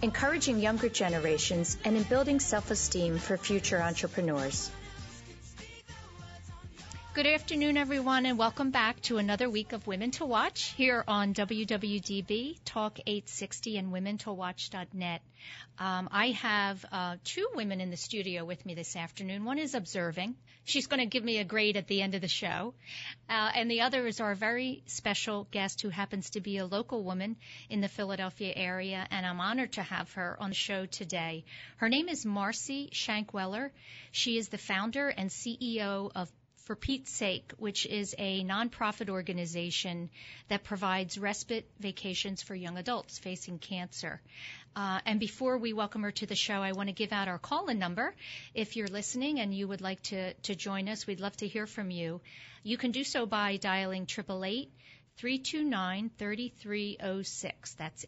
encouraging younger generations, and in building self-esteem for future entrepreneurs. Good afternoon, everyone, and welcome back to another week of Women to Watch here on WWDB, Talk 860, and womentowatch.net. I have two women in the studio with me this afternoon. One is observing. She's going to give me a grade at the end of the show. And the other is our very special guest who happens to be a local woman in the Philadelphia area, and I'm honored to have her on the show today. Her name is Marcy Schankweiler. She is the founder and CEO of For Pete's Sake, which is a nonprofit organization that provides respite vacations for young adults facing cancer. And before we welcome her to the show, I want to give out our call-in number. If you're listening and you would like to join us, we'd love to hear from you. You can do so by dialing 888-329-3306. That's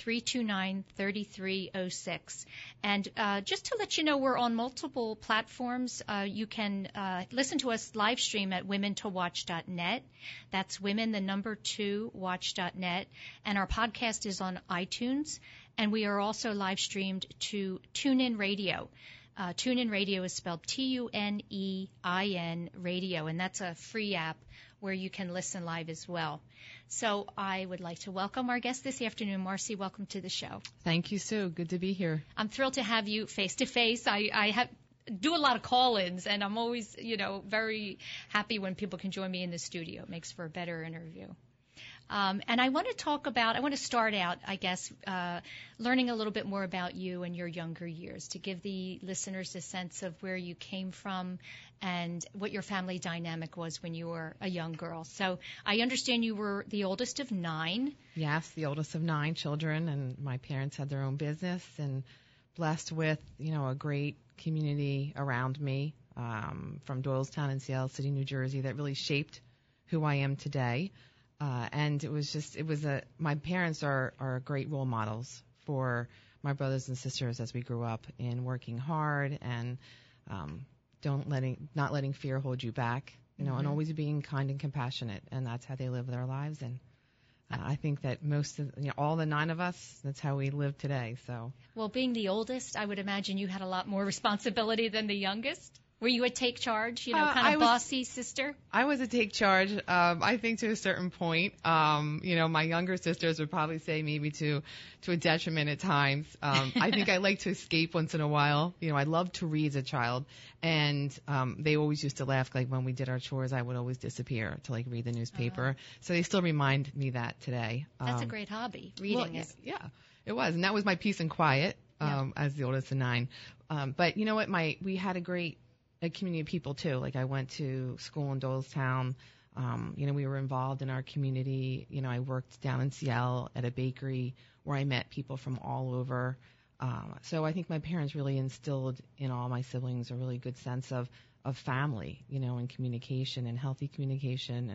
888-329-3306. And just to let you know, we're on multiple platforms. You can listen to us live stream at womentowatch.net. That's women, the number 2, watch.net. And our podcast is on iTunes. And we are also live streamed to TuneIn Radio. TuneIn Radio is spelled TuneIn Radio, and that's a free app where you can listen live as well. So I would like to welcome our guest this afternoon. Marcy, welcome to the show. Thank you, Sue. Good to be here. I'm thrilled to have you face-to-face. I do a lot of call-ins, and I'm always, very happy when people can join me in the studio. It makes for a better interview. And I want to start out, learning a little bit more about you and your younger years to give the listeners a sense of where you came from and what your family dynamic was when you were a young girl. So I understand you were the oldest of 9. Yes, the oldest of 9 children, and my parents had their own business and blessed with, a great community around me from Doylestown in Seattle City, New Jersey, that really shaped who I am today. And my parents are great role models for my brothers and sisters as we grew up in working hard and not letting fear hold you back, mm-hmm. and always being kind and compassionate. And that's how they live their lives. And I think that most of all the 9 of us, that's how we live today. So, well, being the oldest, I would imagine you had a lot more responsibility than the youngest. Were you a take charge, bossy sister? I was a take charge, I think, to a certain point. My younger sisters would probably say maybe to a detriment at times. I think I like to escape once in a while. I loved to read as a child, and they always used to laugh. Like, when we did our chores, I would always disappear to, read the newspaper. Uh-huh. So they still remind me that today. That's a great hobby, reading is. Yeah, it was. And that was my peace and quiet as the oldest of 9. But we had a great a community of people too. Like I went to school in Doylestown. We were involved in our community. I worked down in Seattle at a bakery where I met people from all over. So I think my parents really instilled in all my siblings a really good sense of family, and communication and healthy communication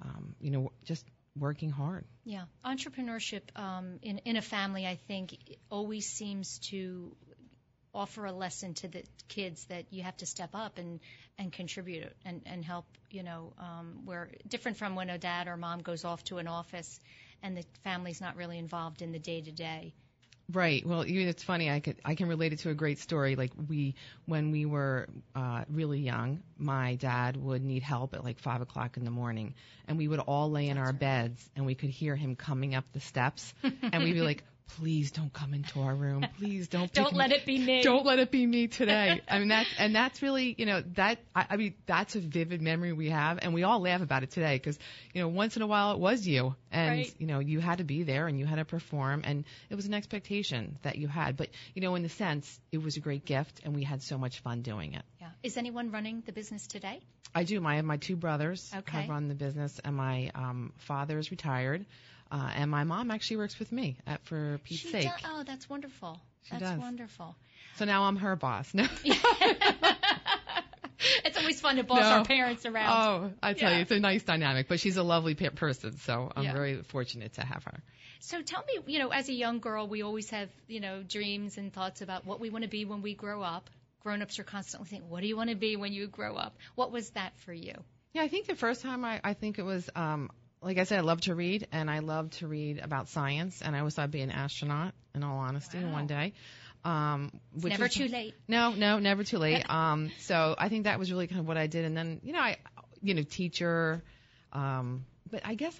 and, just working hard. Yeah. Entrepreneurship in a family, I think, always seems to offer a lesson to the kids that you have to step up and contribute and help, where different from when a dad or mom goes off to an office and the family's not really involved in the day-to-day. Right. Well, it's funny. I can relate it to a great story. Like when we were really young, my dad would need help at like 5 o'clock in the morning, and we would all lay in our beds, and we could hear him coming up the steps, and we'd be like, "Please don't come into our room. Please don't. Don't let it be me. Don't let it be me today." I mean, that's really that's a vivid memory we have, and we all laugh about it today because once in a while it was you, and right. You had to be there and you had to perform, and it was an expectation that you had. But in the sense, it was a great gift, and we had so much fun doing it. Yeah. Is anyone running the business today? I do. My two brothers have run the business, and my father is retired. And my mom actually works with me at For Pete's Sake. Oh, that's wonderful. Wonderful. So now I'm her boss. No. It's always fun to boss our parents around. Oh, I tell you, it's a nice dynamic. But she's a lovely person, so I'm very fortunate to have her. So tell me, as a young girl, we always have, dreams and thoughts about what we want to be when we grow up. Grown-ups are constantly thinking, what do you want to be when you grow up? What was that for you? Yeah, I think the first time I think it was like I said, I love to read, and I love to read about science, and I always thought I'd be an astronaut, in all honesty, one day. It's never too late. No, never too late. So I think that was really kind of what I did. And then, teacher. But I guess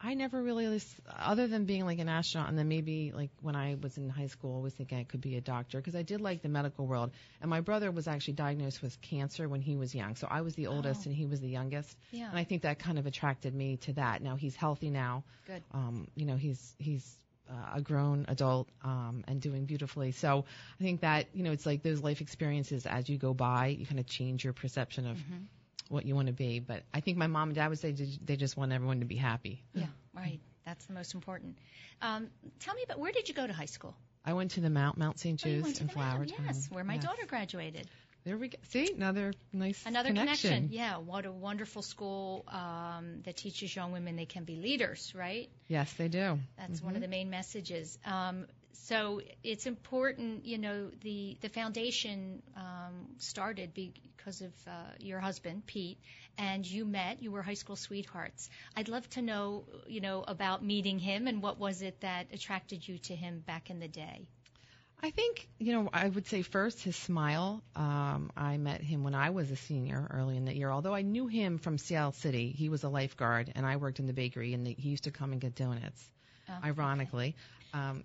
I never really, other than being like an astronaut, and then maybe like when I was in high school, I was thinking I could be a doctor because I did like the medical world. And my brother was actually diagnosed with cancer when he was young. So I was the oldest and he was the youngest. Yeah. And I think that kind of attracted me to that. Now he's healthy now. Good. He's a grown adult and doing beautifully. So I think that, it's like those life experiences as you go by, you kind of change your perception of what you want to be. But I think my mom and dad would say they just want everyone to be happy. Yeah, right. That's the most important. Tell me about where did you go to high school? I went to the Mount Saint Joseph in Flowertown. Yes, where my daughter graduated. There we go. See, another nice connection. Yeah, what a wonderful school that teaches young women they can be leaders, right? Yes, they do. That's one of the main messages. So it's important, the foundation started because of your husband, Pete, and you were high school sweethearts. I'd love to know, about meeting him and what was it that attracted you to him back in the day? I think, I would say first his smile. I met him when I was a senior early in that year, although I knew him from Seattle City. He was a lifeguard, and I worked in the bakery, and he used to come and get donuts, ironically. Okay.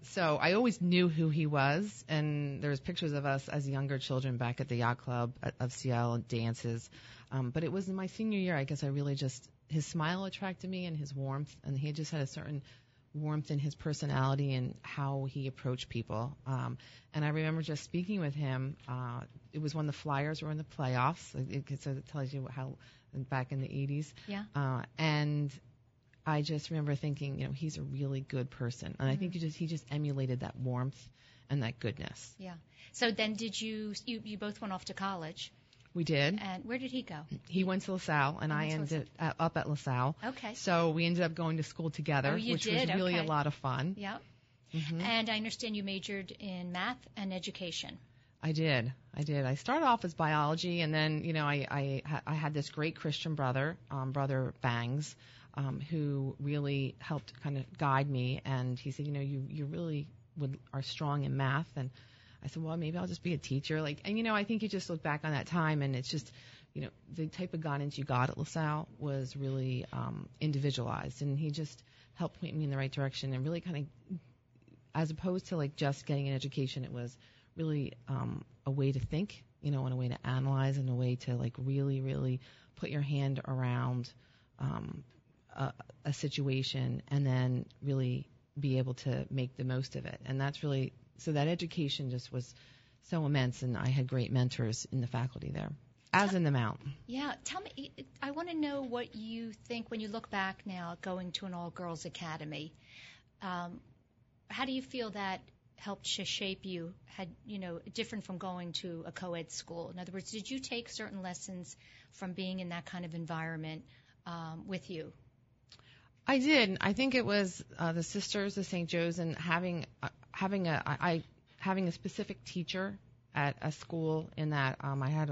So I always knew who he was, and there was pictures of us as younger children back at the yacht club of Seattle and dances. But it was in my senior year, I guess I really just – his smile attracted me and his warmth, and he just had a certain – warmth in his personality and how he approached people. And I remember just speaking with him. It was when the Flyers were in the playoffs. So it tells you how back in the 80s. Yeah. And I just remember thinking, he's a really good person. And I think he just emulated that warmth and that goodness. Yeah. So then did you both went off to college? We did. And where did he go? He went to LaSalle, and I ended up at LaSalle. Okay. So we ended up going to school together, which was really a lot of fun. Yeah. Mm-hmm. And I understand you majored in math and education. I did. I started off as biology, and then, I had this great Christian brother, Brother Bangs, who really helped kind of guide me. And he said, you really are strong in math, and I said, well, maybe I'll just be a teacher. I think you just look back on that time, and it's just, the type of guidance you got at LaSalle was really individualized. And he just helped point me in the right direction and really kind of, as opposed to, just getting an education, it was really a way to think, and a way to analyze and a way to, really, really put your hand around a situation and then really be able to make the most of it. And that's really... So that education just was so immense, and I had great mentors in the faculty there. as in the Mount. Yeah. Tell me, I want to know what you think when you look back now going to an all-girls academy. How do you feel that helped to shape you, had, you know, different from going to a co-ed school? In other words, did you take certain lessons from being in that kind of environment with you? I did. I think it was the Sisters of St. Joe's and having a specific teacher at a school in that I had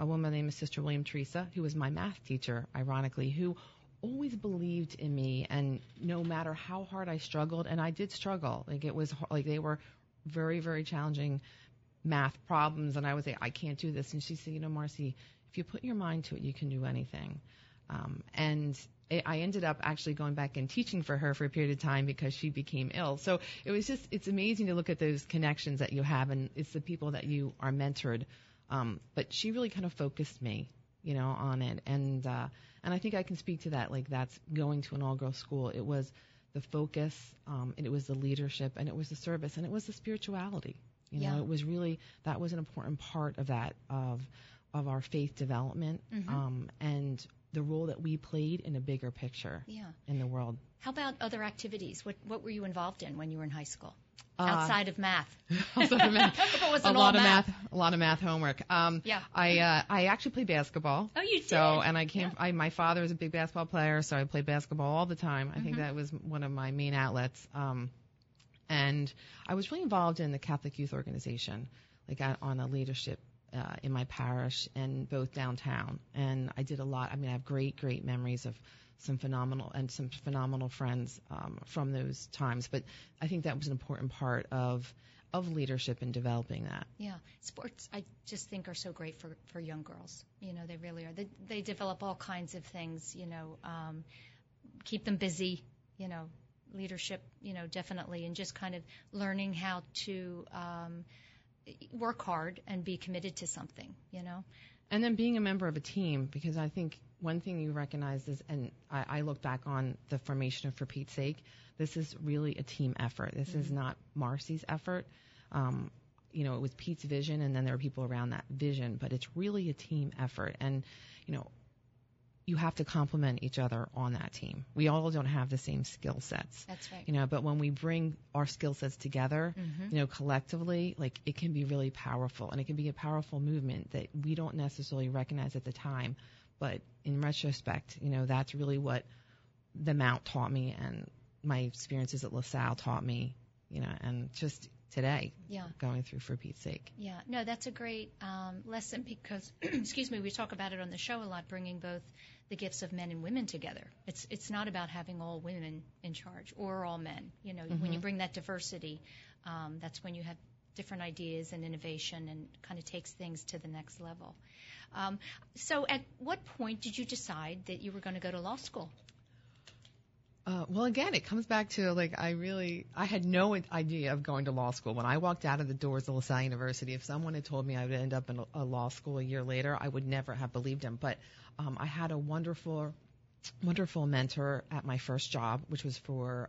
a woman named Sister William Teresa, who was my math teacher, ironically, who always believed in me, and no matter how hard I struggled, and I did struggle, like it was like they were very, very challenging math problems, and I would say, I can't do this, and she said, you know, Marcy, if you put your mind to it, you can do anything. And I ended up actually going back and teaching for her for a period of time because she became ill. So it was just, it's amazing to look at those connections that you have, and it's the people that you are mentored. But she really kind of focused me, you know, on it. And I think I can speak to that. Like, that's going to an all-girls school. It was the focus, and it was the leadership, and it was the service, and it was the spirituality. You know, it was really, that was an important part of that, of our faith development. Mm-hmm. And the role that we played in a bigger picture in the world. How about other activities? What were you involved in when you were in high school? Outside of math. Outside of math. A lot of math homework. I actually played basketball. Oh, you did? So, and I came, my father was a big basketball player, so I played basketball all the time. I think that was one of my main outlets. And I was really involved in the Catholic Youth Organization, like on a leadership in my parish and both downtown, and I did a lot. I mean, I have great memories of some phenomenal friends from those times. But I think that was an important part of leadership and developing that. Yeah, sports I just think are so great for young girls. You know, they really are. They develop all kinds of things. You know, keep them busy. You know, leadership. You know, definitely, and just kind of learning how to work hard and be committed to something, you know. And then being a member of a team, because I think one thing you recognize is, and I look back on the formation of For Pete's Sake, this is really a team effort. This is not Marcy's effort. You know, it was Pete's vision, and then there were people around that vision, but it's really a team effort. And, you know, you have to complement each other on that team. We all don't have the same skill sets. That's right. You know, but when we bring our skill sets together, you know, collectively, like, it can be really powerful, and it can be a powerful movement that we don't necessarily recognize at the time, but in retrospect, you know, that's really what the Mount taught me, and my experiences at LaSalle taught me, you know, and just today, going through For Pete's Sake. Yeah, no, that's a great lesson because, excuse me, we talk about it on the show a lot, bringing both the gifts of men and women together. It's not about having all women in charge or all men. You know, when you bring that diversity, that's when you have different ideas and innovation and kind of takes things to the next level. So at what point did you decide that you were going to go to law school? Well, again, it comes back to, like, I had no idea of going to law school. When I walked out of the doors of LaSalle University, if someone had told me I would end up in a law school a year later, I would never have believed him. But I had a wonderful, wonderful mentor at my first job, which was for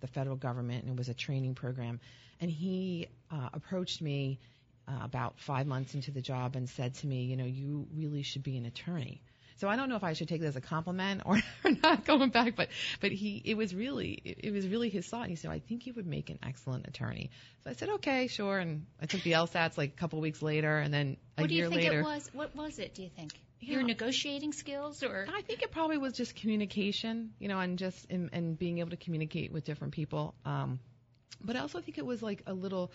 the federal government, and it was a training program. And he approached me about 5 months into the job and said to me, you know, you really should be an attorney. So I don't know if I should take it as a compliment or not going back, but it was really his thought. And he said, I think you would make an excellent attorney. So I said, okay, sure. And I took the LSATs like a couple of weeks later, and then a year later. What was it, do you think? Yeah. Your negotiating skills, or? I think it probably was just communication, you know, and just and being able to communicate with different people. But I also think it was like a little,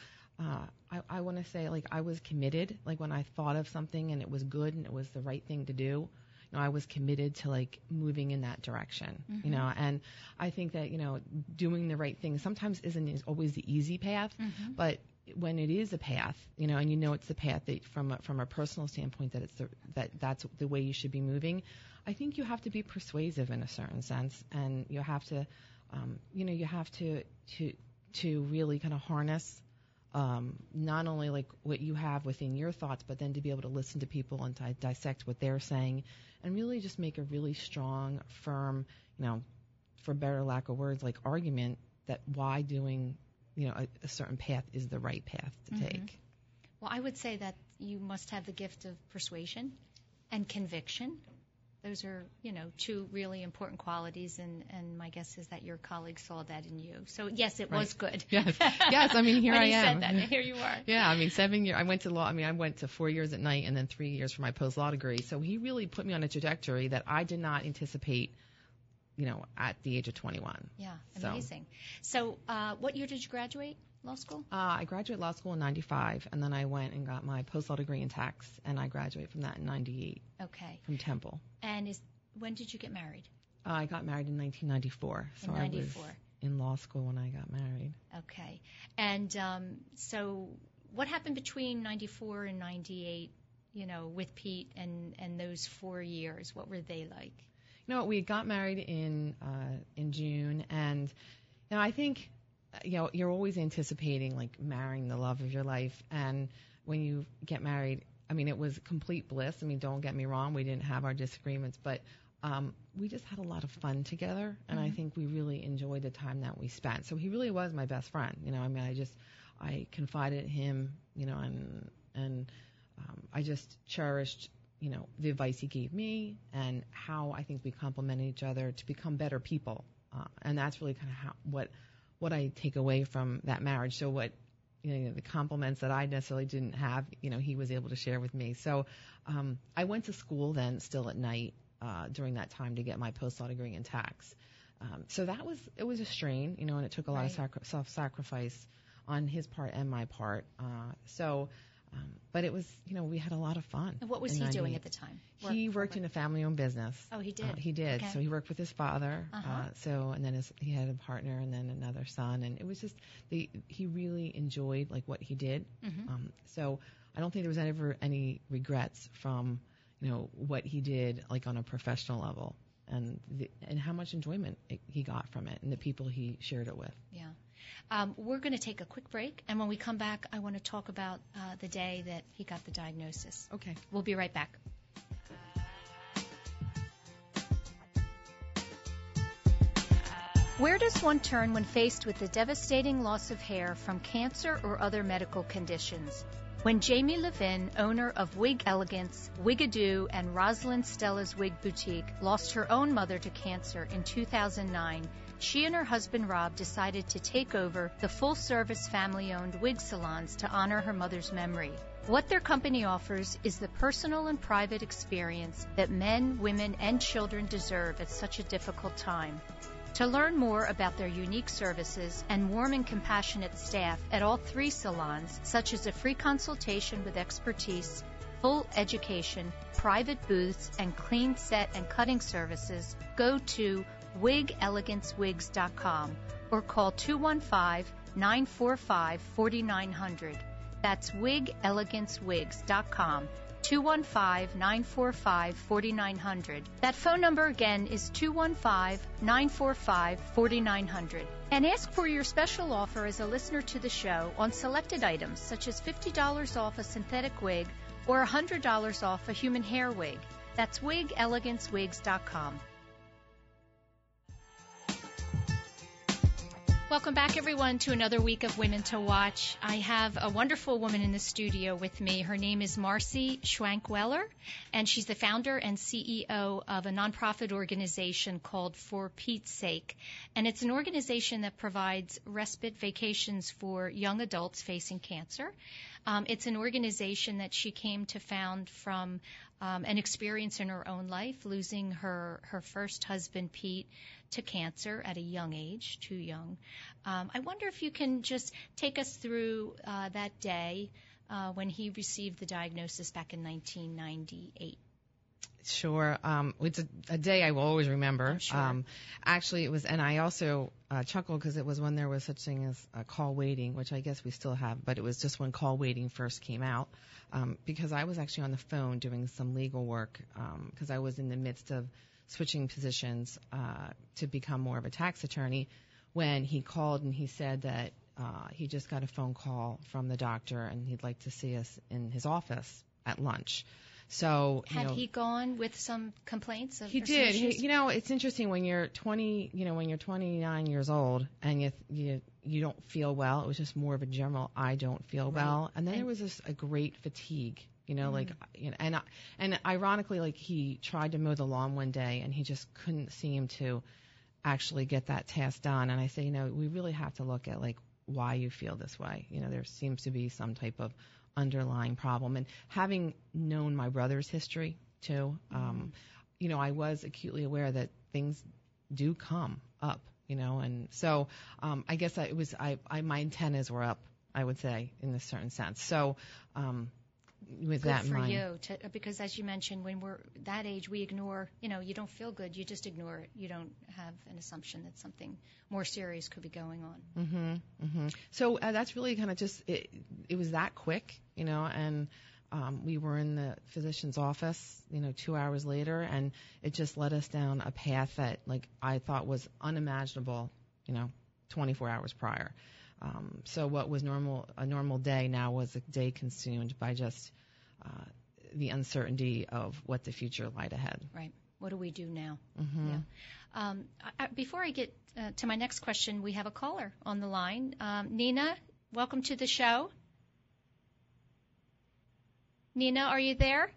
I want to say, like, I was committed. Like, when I thought of something and it was good and it was the right thing to do, you know, I was committed to, like, moving in that direction, you know, and I think that, you know, doing the right thing sometimes isn't always the easy path, but when it is a path, you know, and you know it's the path that from a personal standpoint that that's the way you should be moving, I think you have to be persuasive in a certain sense, and you have to, you know, you have to really kind of harness not only like what you have within your thoughts, but then to be able to listen to people and to dissect what they're saying and really just make a really strong, firm, you know, for better lack of words, like, argument that why doing, you know, a certain path is the right path to take. Well, I would say that you must have the gift of persuasion and conviction. Those are, you know, two really important qualities, and my guess is that your colleague saw that in you. So, yes, it was good. Yes. I mean, here I am. Said that, here you are. Yeah, I mean, 7 years. I went to 4 years at night and then 3 years for my post-law degree. So he really put me on a trajectory that I did not anticipate, you know, at the age of 21. Yeah, amazing. So what year did you graduate law school? I graduated law school in 95, and then I went and got my post-law degree in tax, and I graduated from that in 98. Okay. From Temple. And when did you get married? I got married in 1994. So in 94. I was in law school when I got married. Okay. And so what happened between 94 and 98, you know, with Pete and those 4 years? What were they like? You know, we got married in June, and you know, I think... You know, you're always anticipating, like, marrying the love of your life. And when you get married, I mean, it was complete bliss. I mean, don't get me wrong. We didn't have our disagreements. But we just had a lot of fun together. And I think we really enjoyed the time that we spent. So he really was my best friend. You know, I mean, I confided in him, you know, and I just cherished, you know, the advice he gave me and how I think we complemented each other to become better people. And that's really kind of what I take away from that marriage. So what, you know, the compliments that I necessarily didn't have, you know, he was able to share with me. So I went to school then still at night during that time to get my post-law degree in tax. So it was a strain, you know, and it took a lot of self-sacrifice on his part and my part. But it was, you know, we had a lot of fun. And what was he doing at the time? He worked in a family-owned business. Oh, he did? He did. Okay. So he worked with his father. Uh-huh. He had a partner and then another son. And it was just, he really enjoyed, like, what he did. Mm-hmm. So I don't think there was ever any regrets from, you know, what he did, like, on a professional level and how much enjoyment he got from it and the people he shared it with. Yeah. We're going to take a quick break, and when we come back, I want to talk about the day that he got the diagnosis. Okay. We'll be right back. Where does one turn when faced with the devastating loss of hair from cancer or other medical conditions? When Jamie Levin, owner of Wig Elegance, Wigado, and Rosalind Stella's Wig Boutique, lost her own mother to cancer in 2009, she and her husband Rob decided to take over the full-service family-owned wig salons to honor her mother's memory. What their company offers is the personal and private experience that men, women, and children deserve at such a difficult time. To learn more about their unique services and warm and compassionate staff at all three salons, such as a free consultation with expertise, full education, private booths, and clean set and cutting services, go to WigEleganceWigs.com or call 215-945-4900. That's WigEleganceWigs.com. 215-945-4900. That phone number again is 215-945-4900. And ask for your special offer as a listener to the show on selected items such as $50 off a synthetic wig or $100 off a human hair wig. That's WigEleganceWigs.com. Welcome back, everyone, to another week of Women to Watch. I have a wonderful woman in the studio with me. Her name is Marcy Schankweiler, and she's the founder and CEO of a nonprofit organization called For Pete's Sake. And it's an organization that provides respite vacations for young adults facing cancer. It's an organization that she came to found from an experience in her own life, losing her first husband, Pete, to cancer at a young age, too young. I wonder if you can just take us through that day when he received the diagnosis back in 1998. Sure. It's a day I will always remember. I'm sure. Actually, it was, and I also chuckled because it was when there was such thing as call waiting, which I guess we still have, but it was just when call waiting first came out, because I was actually on the phone doing some legal work, because I was in the midst of switching positions to become more of a tax attorney when he called and he said that he just got a phone call from the doctor and he'd like to see us in his office at lunch. So he gone with some complaints? He did. You know, it's interesting when you're 20. You know, when you're 29 years old and you don't feel well. It was just more of a general I don't feel well, and then there was just a great fatigue You know, like, you know, and ironically, like, he tried to mow the lawn one day and he just couldn't seem to actually get that task done. And I say, you know, we really have to look at like why you feel this way. You know, there seems to be some type of underlying problem. And having known my brother's history too, you know, I was acutely aware that things do come up, you know, and so I guess it was my antennas were up, I would say, in a certain sense. So. With good that for mind. You to, because as you mentioned, when we're that age, we ignore, you know, you don't feel good, you just ignore it. You don't have an assumption that something more serious could be going on. So that's really kind of just it was that quick, you know, and we were in the physician's office, you know, 2 hours later, and it just led us down a path that, like, I thought was unimaginable, you know, 24 hours prior. So what was a normal day now was a day consumed by just the uncertainty of what the future lied ahead. Right. What do we do now? Yeah. Before I get to my next question, we have a caller on the line. Nina, welcome to the show. Nina, are you there?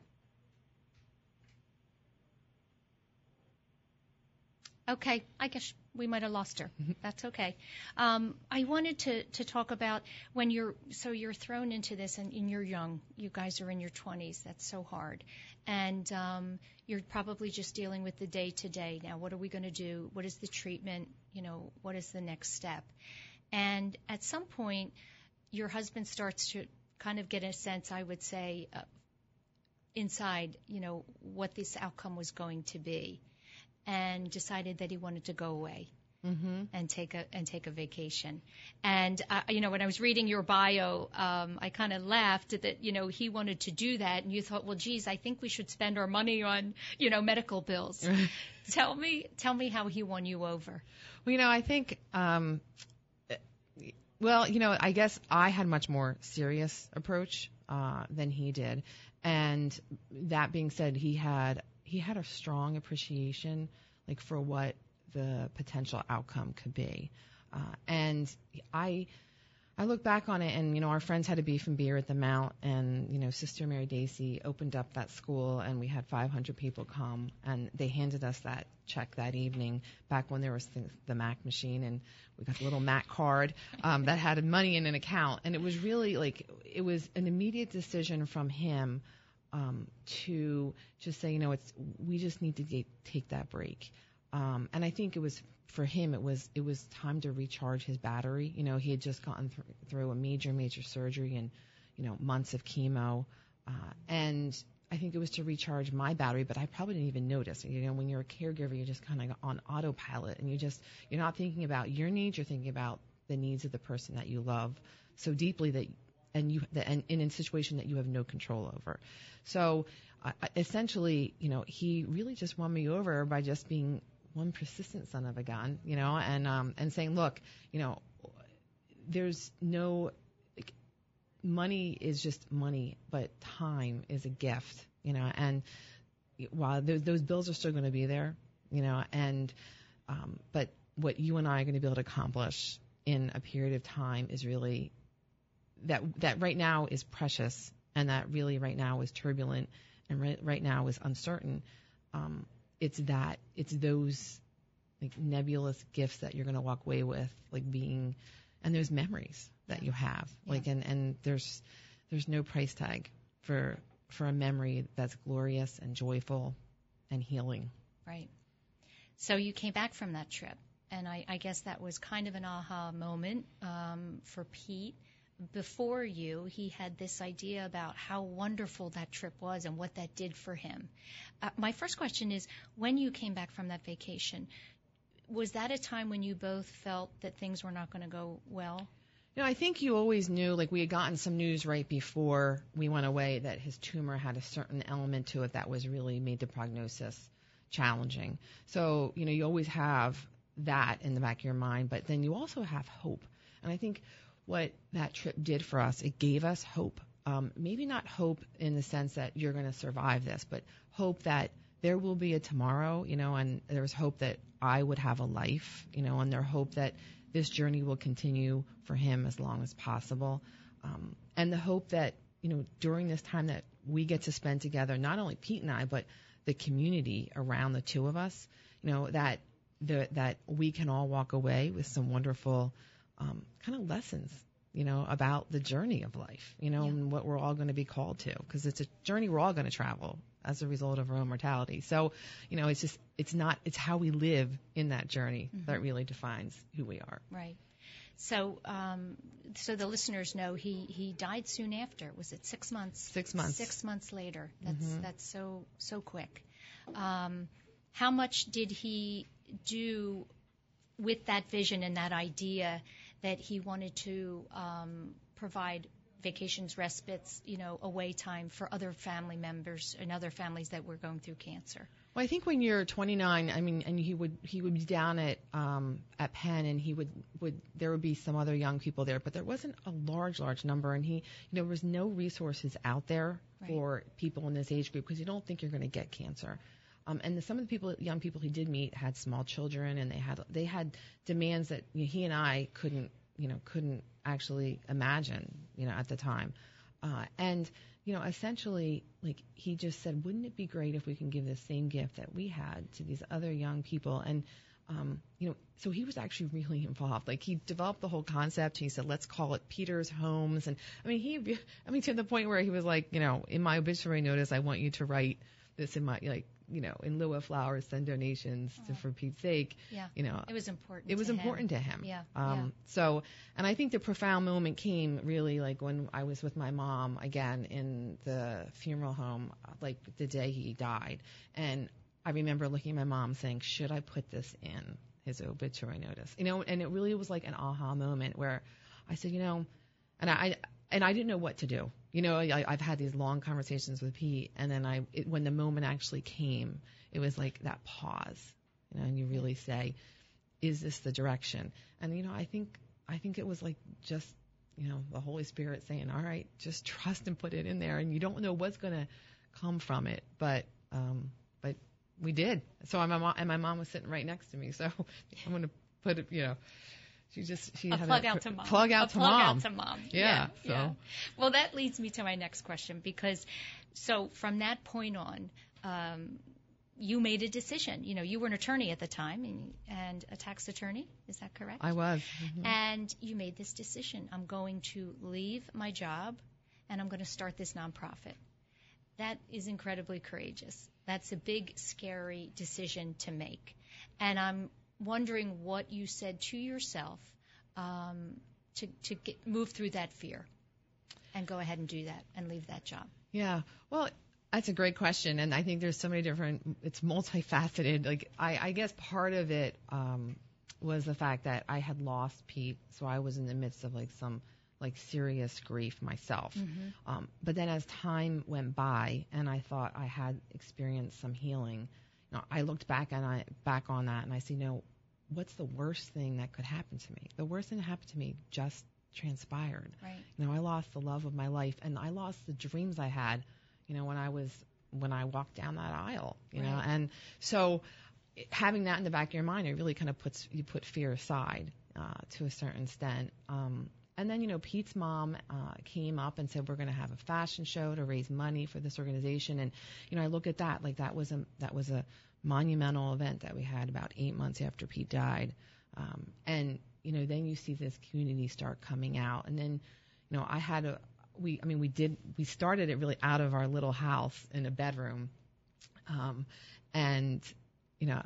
Okay, I guess we might have lost her. That's okay. I wanted to talk about when you're thrown into this and you're young. You guys are in your 20s. That's so hard. And you're probably just dealing with the day-to-day. Now, what are we going to do? What is the treatment? You know, what is the next step? And at some point, your husband starts to kind of get a sense, I would say, inside, you know, what this outcome was going to be, and decided that he wanted to go away and take a vacation. And, you know, when I was reading your bio, I kind of laughed that, you know, he wanted to do that. And you thought, well, geez, I think we should spend our money on, you know, medical bills. Tell me how he won you over. Well, you know, I think, well, you know, I guess I had much more serious approach than he did. And that being said, he had a strong appreciation, like, for what the potential outcome could be. And I look back on it, and, you know, our friends had a beef and beer at the Mount, and, you know, Sister Mary Dacey opened up that school, and we had 500 people come, and they handed us that check that evening, back when there was the Mac machine, and we got a little Mac card that had money in an account. And it was really, like, it was an immediate decision from him to just say, you know, we just need to take that break. And I think it was, for him, it was time to recharge his battery. You know, he had just gotten through a major surgery and, you know, months of chemo. And I think it was to recharge my battery, but I probably didn't even notice. You know, when you're a caregiver, you're just kind of on autopilot, and you're not thinking about your needs. You're thinking about the needs of the person that you love so deeply and in a situation that you have no control over. So essentially, you know, he really just won me over by just being one persistent son of a gun, you know, and saying, look, you know, there's no, like, money is just money, but time is a gift, you know, and while those bills are still going to be there, you know, and but what you and I are going to be able to accomplish in a period of time is really that right now is precious, and that really right now is turbulent, and right now is uncertain. It's those, like, nebulous gifts that you're going to walk away with, like, being, and those memories that you have, like, and there's no price tag for a memory that's glorious and joyful and healing. Right. So you came back from that trip, and I guess that was kind of an aha moment for Pete. Before you, he had this idea about how wonderful that trip was and what that did for him. My first question is, when you came back from that vacation, was that a time when you both felt that things were not going to go well? You know, I think you always knew, like, we had gotten some news right before we went away that his tumor had a certain element to it that was really made the prognosis challenging. So, you know, you always have that in the back of your mind, but then you also have hope. And I think what that trip did for us, it gave us hope. Maybe not hope in the sense that you're going to survive this, but hope that there will be a tomorrow, you know, and there was hope that I would have a life, you know, and their hope that this journey will continue for him as long as possible. And the hope that, you know, during this time that we get to spend together, not only Pete and I, but the community around the two of us, you know, that we can all walk away with some wonderful kind of lessons, you know, about the journey of life, you know, and what we're all going to be called to, because it's a journey we're all going to travel as a result of our own mortality. So, you know, it's how we live in that journey that really defines who we are. Right. So, so the listeners know he died soon after. Was it 6 months? 6 months. 6 months later. That's so quick. How much did he do with that vision and that idea that he wanted to provide vacations, respites, you know, away time for other family members and other families that were going through cancer? Well, I think when you're 29, I mean, and he would be down at Penn, and there would be some other young people there, but there wasn't a large number, and there was no resources out there for people in this age group, because you don't think you're going to get cancer. And some of the young people he did meet had small children, and they had demands that he and I couldn't actually imagine, you know, at the time, and. You know, essentially, like, he just said, wouldn't it be great if we can give the same gift that we had to these other young people? And, you know, so he was actually really involved. Like, he developed the whole concept. He said, let's call it Peter's Homes. And, I mean, to the point where he was like, you know, in my obituary notice, I want you to write this in my, like, you know, in lieu of flowers, send donations to For Pete's Sake. Yeah. You know, it was important. It was important to him. Yeah. So, and I think the profound moment came really like when I was with my mom again in the funeral home, like the day he died. And I remember looking at my mom saying, should I put this in his obituary notice? You know, and it really was like an aha moment where I said, you know, and I didn't know what to do. You know, I've had these long conversations with Pete, and then when the moment actually came, it was like that pause, you know, and you really say, is this the direction? And, you know, I think it was like just, you know, the Holy Spirit saying, all right, just trust and put it in there, and you don't know what's going to come from it, but we did. So my mom was sitting right next to me, so I'm going to put it, you know. She had a plug out to mom. Yeah. Well, that leads me to my next question, because so from that point on, you made a decision. You know, you were an attorney at the time and a tax attorney. Is that correct? I was. Mm-hmm. And you made this decision. I'm going to leave my job and I'm going to start this nonprofit. That is incredibly courageous. That's a big, scary decision to make. And I'm wondering what you said to yourself to move through that fear and go ahead and do that and leave that job. Yeah, well, that's a great question, and I think there's so many different. It's multifaceted. Like I guess part of it was the fact that I had lost Pete, so I was in the midst of like some like serious grief myself. Mm-hmm. But then as time went by, and I thought I had experienced some healing. No, I looked back on that, and I said, you know, what's the worst thing that could happen to me? The worst thing that happened to me just transpired. Right. You know, I lost the love of my life, and I lost the dreams I had, you know, when I walked down that aisle, you know. And so having that in the back of your mind, it really kind of put fear aside to a certain extent. And then, you know, Pete's mom came up and said, we're going to have a fashion show to raise money for this organization. And, you know, I look at that, like that was a monumental event that we had about 8 months after Pete died. And, you know, then you see this community start coming out. And then, you know, we started it really out of our little house in a bedroom. And, you know,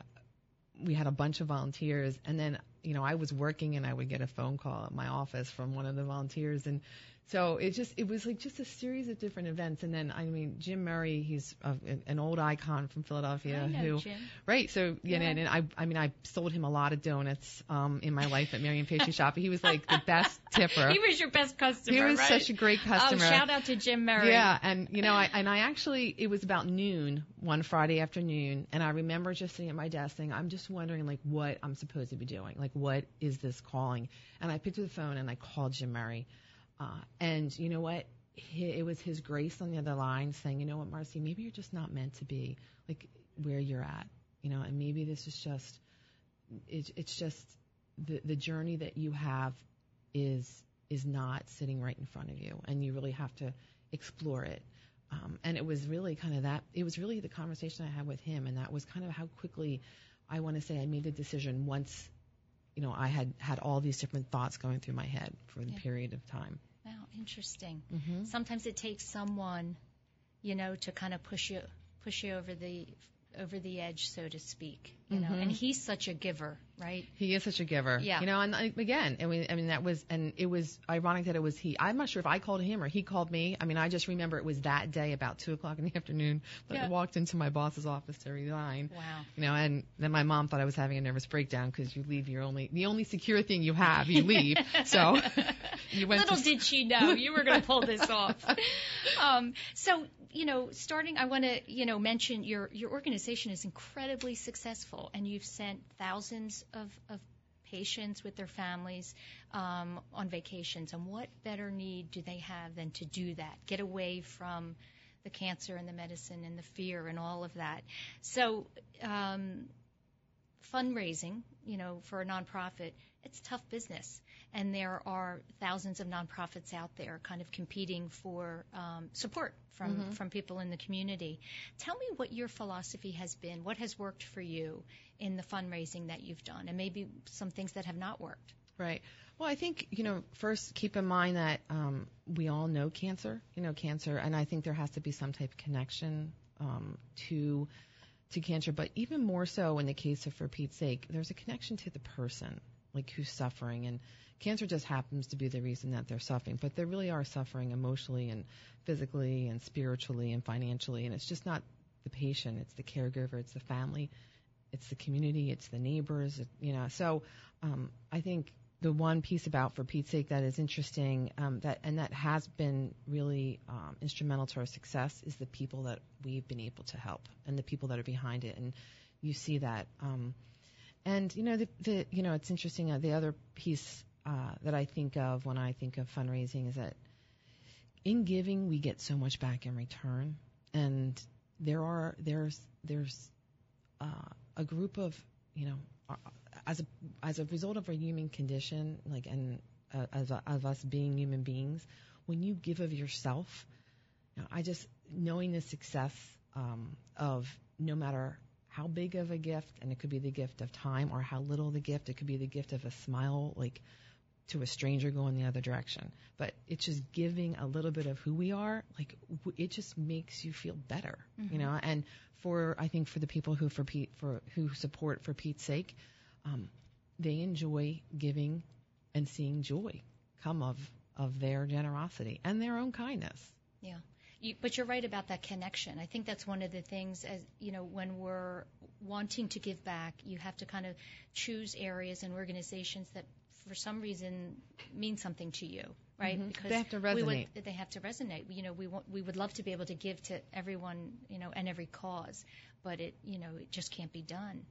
we had a bunch of volunteers, and then, you know, I was working and I would get a phone call at my office from one of the volunteers. And so it was like just a series of different events. And then, I mean, Jim Murray, he's an old icon from Philadelphia. I know Jim. Right. So, and I sold him a lot of donuts in my life at Marion Pastry Shop. He was like the best tipper. He was your best customer, right? He was such a great customer. Oh, shout out to Jim Murray. Yeah. And, you know, I actually, it was about noon one Friday afternoon. And I remember just sitting at my desk saying, I'm just wondering, like, what I'm supposed to be doing. Like, what is this calling? And I picked up the phone and I called Jim Murray. And you know what? It was his grace on the other line saying, you know what, Marcy, maybe you're just not meant to be like where you're at, you know, and maybe this is just, it's just the journey that you have is not sitting right in front of you, and you really have to explore it. And it was really kind of that, it was really the conversation I had with him, and that was kind of how quickly I want to say I made the decision once, you know, I had all these different thoughts going through my head for the period of time. Wow, interesting. Mm-hmm. Sometimes it takes someone, you know, to kind of push you over the edge, so to speak, you know. And he's such a giver, right? He is such a giver. Yeah. You know, and again, I mean, that was, and it was ironic that it was he. I'm not sure if I called him or he called me. I mean, I just remember it was that day about 2:00 in the afternoon that I walked into my boss's office to resign. Wow. You know, and then my mom thought I was having a nervous breakdown because you leave the only secure thing you have, you leave. So you went little did she know you were going to pull this off. So, you know, starting, I want to, you know, mention your organization is incredibly successful, and you've sent thousands of patients with their families on vacations. And what better need do they have than to do that, get away from the cancer and the medicine and the fear and all of that? So fundraising, you know, for a nonprofit, it's tough business. And there are thousands of nonprofits out there kind of competing for support from people in the community. Tell me what your philosophy has been, what has worked for you in the fundraising that you've done, and maybe some things that have not worked. Right. Well, I think, you know, first keep in mind that we all know cancer, and I think there has to be some type of connection to cancer. But even more so in the case of For Pete's Sake, there's a connection to the person, like who's suffering, and cancer just happens to be the reason that they're suffering, but they really are suffering emotionally and physically and spiritually and financially, and it's just not the patient, it's the caregiver, it's the family, it's the community, it's the neighbors, you know. So I think the one piece about For Pete's Sake that is interesting that has been really instrumental to our success is the people that we've been able to help and the people that are behind it, and you see that. And, you know, it's interesting, the other piece that I think of when I think of fundraising is that in giving, we get so much back in return. And there's a group of, you know, as a result of our human condition, like, and of us being human beings, when you give of yourself, you know, I just, knowing the success of no matter how big of a gift, and it could be the gift of time, or how little the gift, it could be the gift of a smile, like to a stranger going the other direction. But it's just giving a little bit of who we are, like it just makes you feel better, you know. And I think for the people who support For Pete's Sake, they enjoy giving and seeing joy come of their generosity and their own kindness. Yeah. But you're right about that connection. I think that's one of the things, as you know, when we're wanting to give back, you have to kind of choose areas and organizations that for some reason mean something to you, right? Because they have to resonate. They have to resonate. You know, we would love to be able to give to everyone, you know, and every cause, but it, you know, it just can't be done.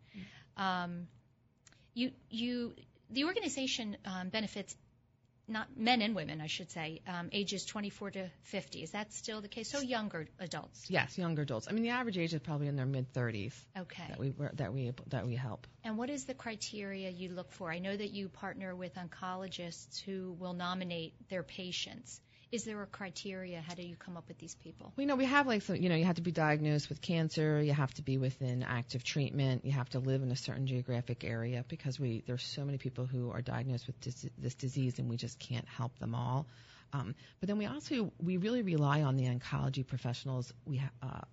The organization benefits not men and women, I should say, ages 24 to 50. Is that still the case? So younger adults. Yes, younger adults. I mean, the average age is probably in their mid-30s. Okay. That we help. And what is the criteria you look for? I know that you partner with oncologists who will nominate their patients. Is there a criteria? How do you come up with these people? Well, you know, we have like some, you know, you have to be diagnosed with cancer, you have to be within active treatment, you have to live in a certain geographic area, because there's so many people who are diagnosed with this disease and we just can't help them all. But then we really rely on the oncology professionals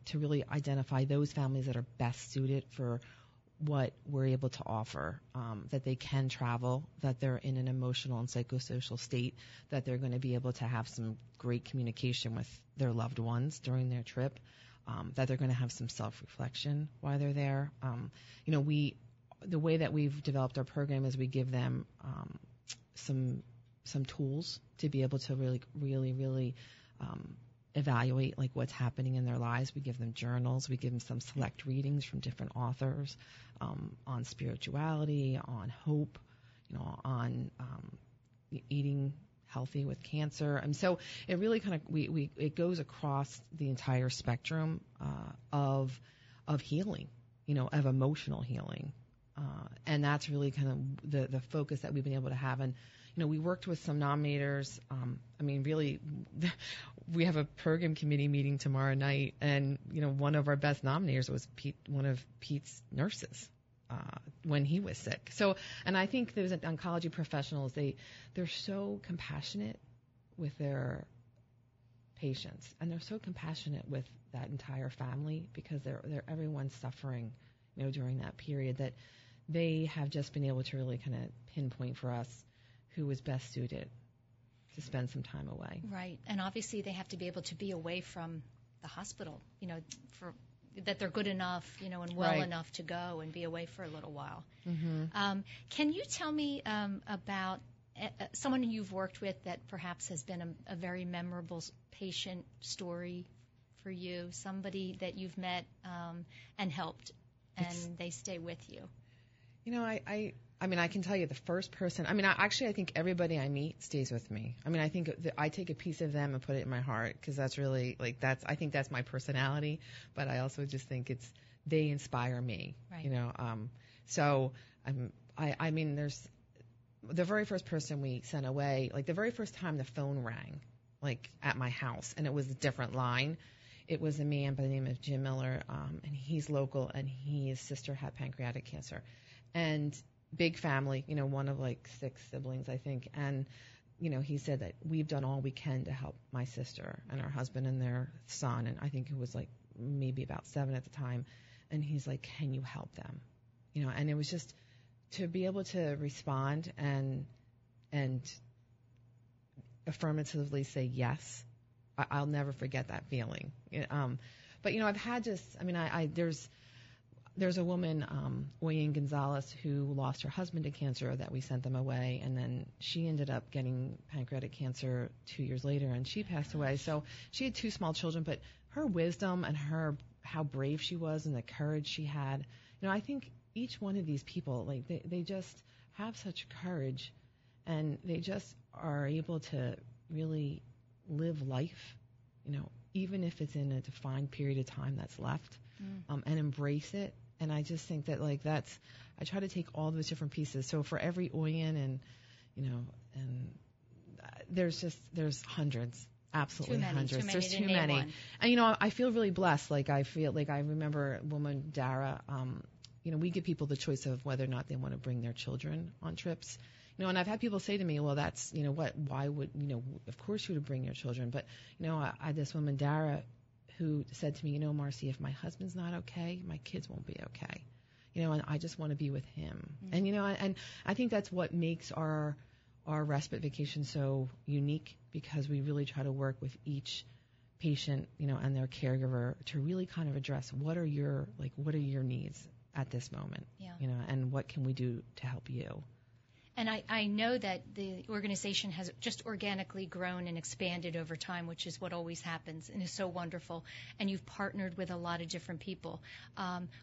to really identify those families that are best suited for what we're able to offer, that they can travel, that they're in an emotional and psychosocial state, that they're going to be able to have some great communication with their loved ones during their trip, that they're going to have some self-reflection while they're there. You know, the way that we've developed our program is we give them some tools to be able to really, really, really evaluate like what's happening in their lives. We give them journals. We give them some select readings from different authors on spirituality, on hope, you know, on eating healthy with cancer. And so it really kind of it goes across the entire spectrum of healing, you know, of emotional healing. And that's really kind of the focus that we've been able to have. And, you know, we worked with some nominators. I mean, really, we have a program committee meeting tomorrow night, and, you know, one of our best nominators was Pete, one of Pete's nurses, when he was sick. So, and I think those oncology professionals, they're so compassionate with their patients, and they're so compassionate with that entire family, because they're everyone's suffering, you know, during that period, that they have just been able to really kind of pinpoint for us who was best suited to spend some time away. Right. And obviously they have to be able to be away from the hospital, you know, for that they're good enough, you know, and well enough to go and be away for a little while. Mm-hmm. Can you tell me about someone you've worked with that perhaps has been a very memorable patient story for you, somebody that you've met and helped, and they stay with you? You know, I mean, I can tell you the first person. I mean, I think everybody I meet stays with me. I mean, I think I take a piece of them and put it in my heart, because that's really, like, I think that's my personality. But I also just think they inspire me, right. You know. I mean, there's the very first person we sent away, like the very first time the phone rang, like at my house, and it was a different line. It was a man by the name of Jim Miller, and he's local, and his sister had pancreatic cancer. And big family, you know, one of like 6 siblings, I think. And, you know, he said that we've done all we can to help my sister and her husband and their son. And I think it was like maybe about 7 at the time. And he's like, can you help them? You know, and it was just to be able to respond and affirmatively say yes. I'll never forget that feeling. But, you know, I've had just, I mean, there's a woman, Oyin Gonzalez, who lost her husband to cancer, that we sent them away, and then she ended up getting pancreatic cancer 2 years later, and she passed away. So she had 2 small children, but her wisdom and how brave she was and the courage she had, you know, I think each one of these people, like, they just have such courage, and they just are able to really live life, you know, even if it's in a defined period of time that's left, and embrace it. And I just think that, like, I try to take all those different pieces. So for every Oyin, and, you know, and there's hundreds, absolutely hundreds. There's too many. And, you know, I feel really blessed. Like, I feel like I remember a woman, Dara, you know, we give people the choice of whether or not they want to bring their children on trips. You know, and I've had people say to me, well, that's, you know, why would, you know, of course you would bring your children. But, you know, I had this woman, Dara, who said to me, you know, Marcy, if my husband's not okay, my kids won't be okay. You know, and I just want to be with him. Mm-hmm. And, you know, and I think that's what makes our respite vacation so unique, because we really try to work with each patient, you know, and their caregiver to really kind of address what are your needs at this moment, you know, and what can we do to help you? And I know that the organization has just organically grown and expanded over time, which is what always happens and is so wonderful. And you've partnered with a lot of different people.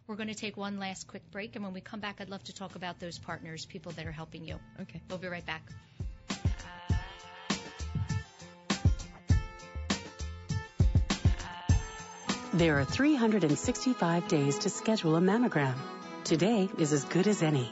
We're going to take one last quick break, and when we come back, I'd love to talk about those partners, people that are helping you. Okay. We'll be right back. There are 365 days to schedule a mammogram. Today is as good as any.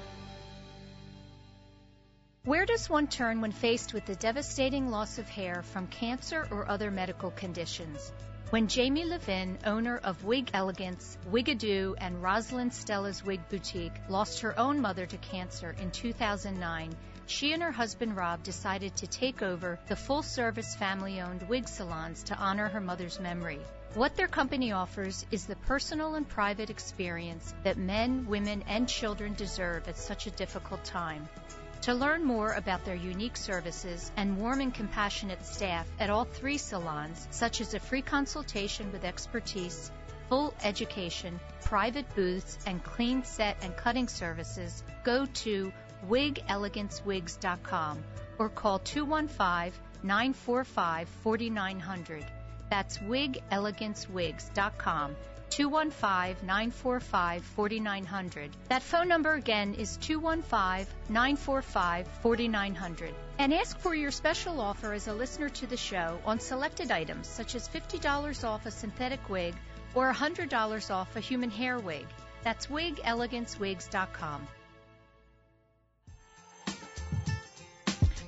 Where does one turn when faced with the devastating loss of hair from cancer or other medical conditions? When Jamie Levin, owner of Wig Elegance, Wiggadoo, and Rosalind Stella's Wig Boutique, lost her own mother to cancer in 2009, she and her husband Rob decided to take over the full-service family-owned wig salons to honor her mother's memory. What their company offers is the personal and private experience that men, women, and children deserve at such a difficult time. To learn more about their unique services and warm and compassionate staff at all three salons, such as a free consultation with expertise, full education, private booths, and clean set and cutting services, go to WigEleganceWigs.com or call 215-945-4900. That's WigEleganceWigs.com. 215-945-4900. That phone number again is 215-945-4900. And ask for your special offer as a listener to the show on selected items such as $50 off a synthetic wig or $100 off a human hair wig. That's WigEleganceWigs.com.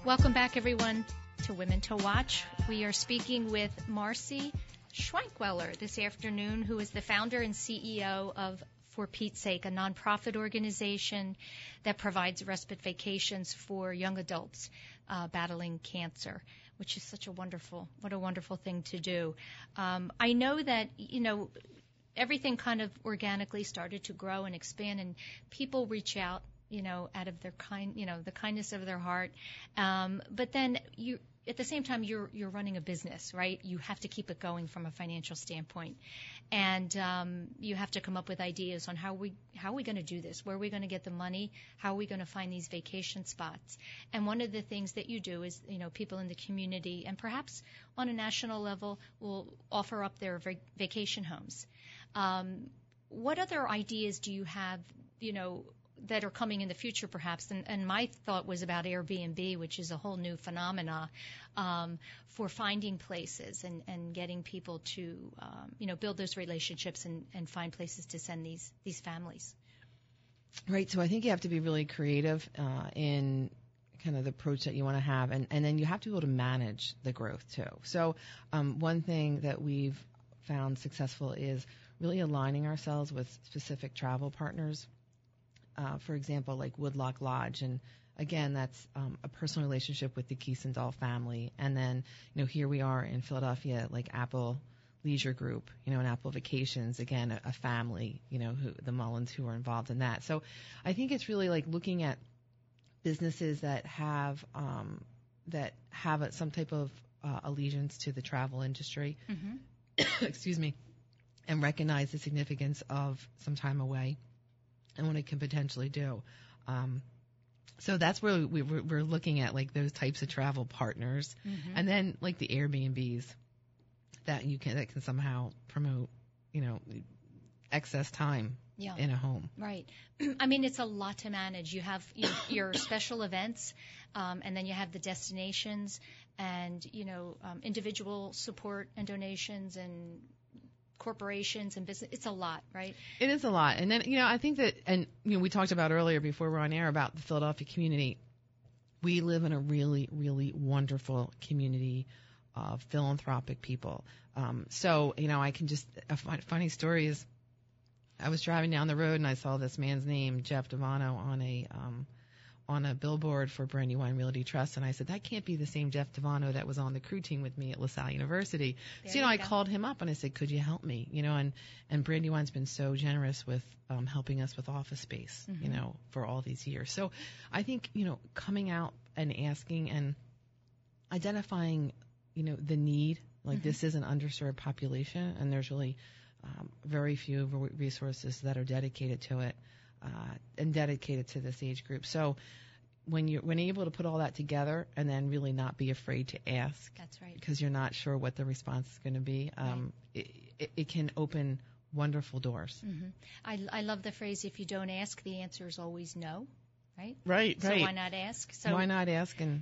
Welcome back, everyone, to Women to Watch. We are speaking with Marcy Schankweiler this afternoon, who is the founder and CEO of For Pete's Sake, a nonprofit organization that provides respite vacations for young adults battling cancer, which is such a wonderful thing to do. I know that, everything kind of organically started to grow and expand, and people reach out, out of their the kindness of their heart. But then at the same time, you're running a business, right? You have to keep it going from a financial standpoint, and you have to come up with ideas on how are we going to do this, where are we going to get the money, how are we going to find these vacation spots. And one of the things that you do is, people in the community and perhaps on a national level will offer up their vacation homes. What other ideas do you have, that are coming in the future, perhaps? And my thought was about Airbnb, which is a whole new phenomena for finding places and getting people to, build those relationships and find places to send these families. Right. So I think you have to be really creative in kind of the approach that you want to have. And then you have to be able to manage the growth, too. So one thing that we've found successful is really aligning ourselves with specific travel partners. For example, like Woodlock Lodge. And again, that's a personal relationship with the Kiesendall family. And then, here we are in Philadelphia, like Apple Leisure Group, and Apple Vacations, again, a family, the Mullins who are involved in that. So I think it's really like looking at businesses that have some type of allegiance to the travel industry, mm-hmm. excuse me, and recognize the significance of some time away and what it can potentially do. So that's where we're looking at, like, those types of travel partners. Mm-hmm. And then, like, the Airbnbs that can somehow promote, excess time in a home. Right. I mean, it's a lot to manage. You have your special events, and then you have the destinations and, individual support and donations and corporations and business. It's a lot, right? It is a lot. And then, I think that, and, we talked about earlier before we're on air about the Philadelphia community. We live in a really, really wonderful community of philanthropic people. I can just, a funny story is I was driving down the road and I saw this man's name, Jeff DeVuono, on a billboard for Brandywine Realty Trust, and I said, that can't be the same Jeff DeVuono that was on the crew team with me at LaSalle University. I called him up and I said, could you help me? And Brandywine's been so generous with helping us with office space, mm-hmm. For all these years. So I think, coming out and asking and identifying, the need, like mm-hmm. this is an underserved population and there's really very few resources that are dedicated to it. And dedicated to this age group. So when you're able to put all that together and then really not be afraid to ask, that's right, because you're not sure what the response is going to be, right. it can open wonderful doors. Mm-hmm. I love the phrase, if you don't ask, the answer is always no, right? Right, so right. So why not ask? So why not ask? And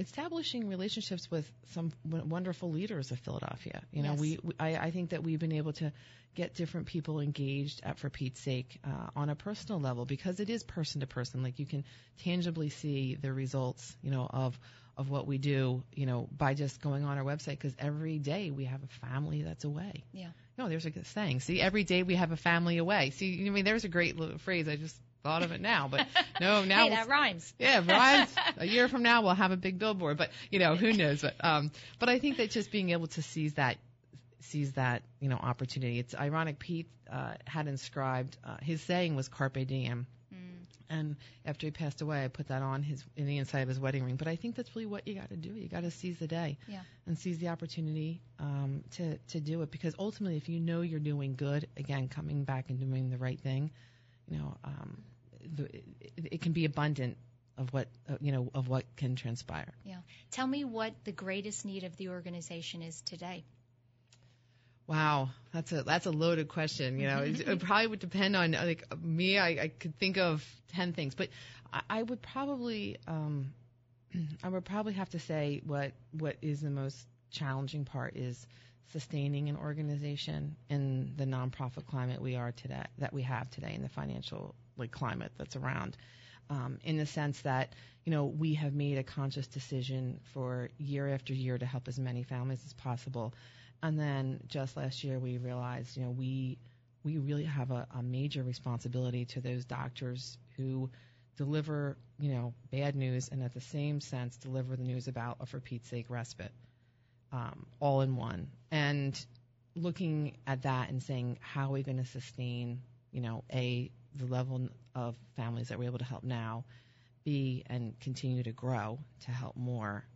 establishing relationships with some wonderful leaders of Philadelphia. Yes. I think that we've been able to get different people engaged at For Pete's Sake on a personal level, because it is person to person. Like, you can tangibly see the results, of of what we do, you know, by just going on our website, because every day we have a family that's away. Yeah. No, there's a good saying. See, every day we have a family away. See, I mean, there's a great little phrase. I just thought of it now, but no, now. Hey, that rhymes. Yeah, it rhymes. A year from now, we'll have a big billboard, but, you know, who knows? But I think that just being able to seize that, you know, opportunity. It's ironic. Pete had inscribed, his saying was carpe diem. And after he passed away, I put that on in the inside of his wedding ring. But I think that's really what you got to do. You got to seize the day, and seize the opportunity to do it. Because ultimately, if you know you're doing good, again, coming back and doing the right thing, you know, it can be abundant of what of what can transpire. Yeah. Tell me what the greatest need of the organization is today. Wow, that's a loaded question. You know, it probably would depend on, like, me. I could think of 10 things, but I would probably have to say what is the most challenging part is sustaining an organization in the nonprofit climate we have today, in the financial climate that's around. In the sense that, you know, we have made a conscious decision for year after year to help as many families as possible. And then just last year, we realized, you know, we really have a major responsibility to those doctors who deliver, you know, bad news and at the same sense deliver the news about a For Pete's Sake respite, all in one. And looking at that and saying, how are we going to sustain, you know, A, the level of families that we're able to help now, B, and continue to grow to help more,